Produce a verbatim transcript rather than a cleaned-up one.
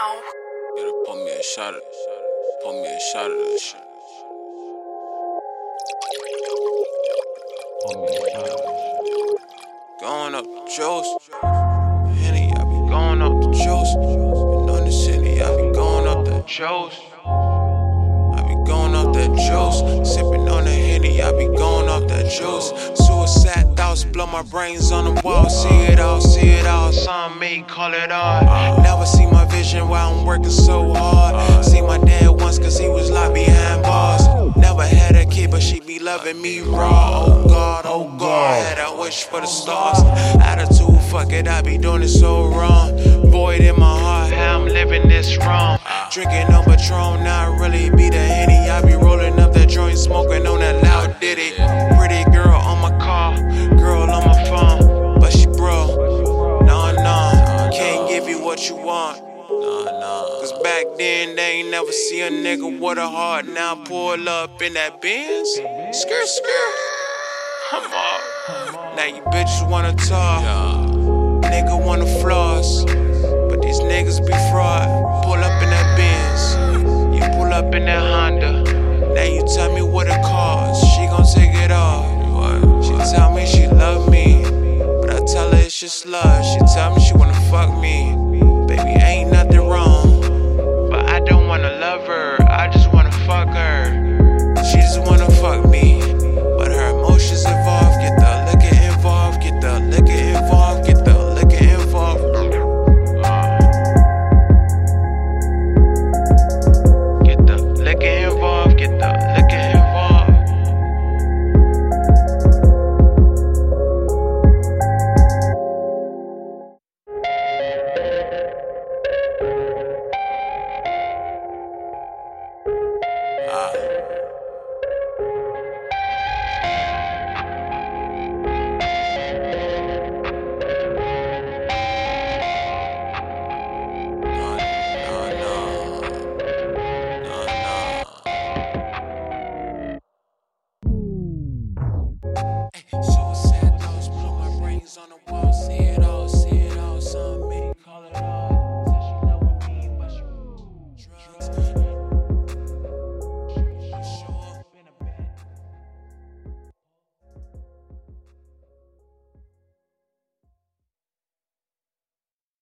on. You gotta pour me a shot of pour me a shot of this shit. Pour me a shot of this shit. Going up the juice. Henny, I be going up the juice. Been on the city, I be going up the juice. I be going up that juice. Sipping on the Henny, I be going up that juice. Suicide thoughts blow my brains on the wall. See it all, see it all. Some me call it on. Uh, Never see my vision while I'm working so hard. Uh, see my dad once cause he was locked behind bars. Never had a kid but she be loving me raw. Oh God, oh God, had a wish for the stars. Attitude, fuck it, I be doing it so wrong. Void in my heart, how I'm living this wrong. Uh, Drinking on Patron, not really be the Henny. I be rolling up that joint, smoking on that loud ditty. Pretty girl on my car, girl on my phone, but she broke. Nah, nah, can't give you what you want. Cause back then they ain't never see a nigga with a heart. Now I pull up in that Benz, skirt, skirt, I'm off. Now you bitches wanna talk, nigga wanna floss, but these niggas be fraud. Pull up in that Benz, you pull up in that Honda. Now you tell me what it costs, she gon' take it off. She tell me she love me, but I tell her it's just love. She tell me she wanna fuck me, baby ain't